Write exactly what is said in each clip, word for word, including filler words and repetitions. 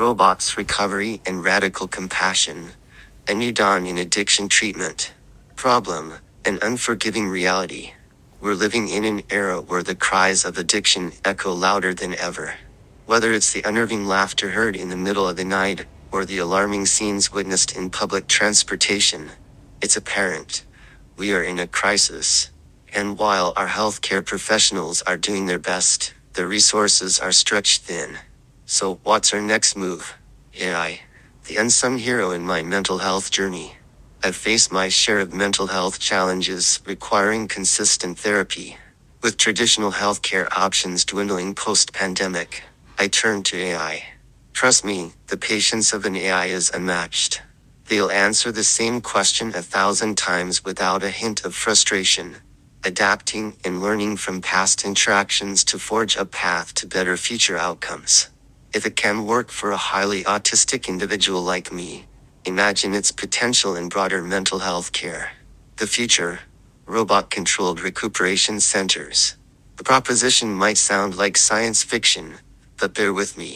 Robots Recovery and Radical Compassion. A New Dawn in Addiction Treatment. Problem: an unforgiving reality. We're living in an era where the cries of addiction echo louder than ever. Whether it's the unnerving laughter heard in the middle of the night, or the alarming scenes witnessed in public transportation, it's apparent we are in a crisis. And while our healthcare professionals are doing their best, their resources are stretched thin. So what's our next move? A I, the unsung hero in my mental health journey. I've faced my share of mental health challenges requiring consistent therapy. With traditional healthcare options dwindling post-pandemic, I turned to A I. Trust me, the patience of an A I is unmatched. They'll answer the same question a thousand times without a hint of frustration, adapting and learning from past interactions to forge a path to better future outcomes. If it can work for a highly autistic individual like me, imagine its potential in broader mental health care. The future: robot-controlled recuperation centers. The proposition might sound like science fiction, but bear with me.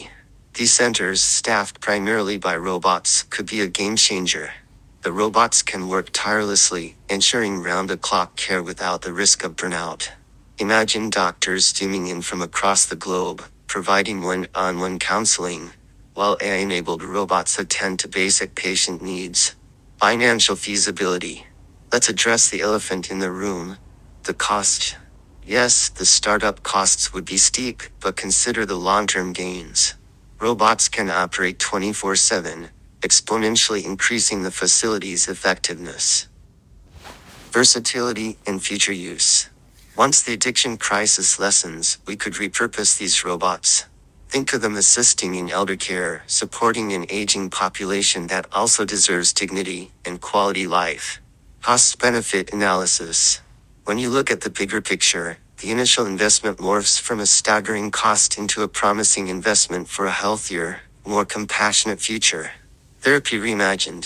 These centers, staffed primarily by robots, could be a game changer. The robots can work tirelessly, ensuring round-the-clock care without the risk of burnout. Imagine doctors streaming in from across the globe, providing one-on-one counseling, while A I-enabled robots attend to basic patient needs. Financial feasibility. Let's address the elephant in the room: the cost. Yes, the startup costs would be steep, but consider the long-term gains. Robots can operate twenty-four seven, exponentially increasing the facility's effectiveness, versatility, and future use. Once the addiction crisis lessens, we could repurpose these robots. Think of them assisting in elder care, supporting an aging population that also deserves dignity and quality life. Cost-benefit analysis. When you look at the bigger picture, the initial investment morphs from a staggering cost into a promising investment for a healthier, more compassionate future. Therapy reimagined.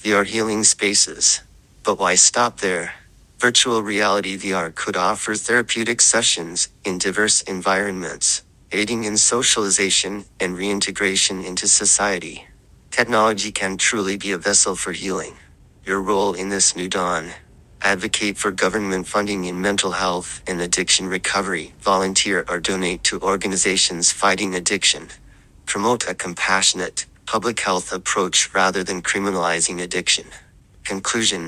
V R healing spaces. But why stop there? Virtual reality V R could offer therapeutic sessions in diverse environments, aiding in socialization and reintegration into society. Technology can truly be a vessel for healing. Your role in this new dawn: advocate for government funding in mental health and addiction recovery, volunteer or donate to organizations fighting addiction, promote a compassionate, public health approach rather than criminalizing addiction. Conclusion: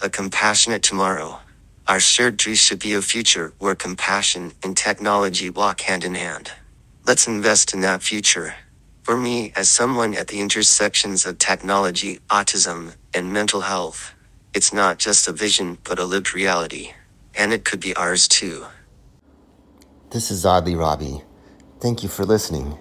a compassionate tomorrow. Our shared dream should be a future where compassion and technology walk hand in hand. Let's invest in that future. For me, as someone at the intersections of technology, autism, and mental health, it's not just a vision, but a lived reality. And it could be ours too. This is Oddly Robbie. Thank you for listening.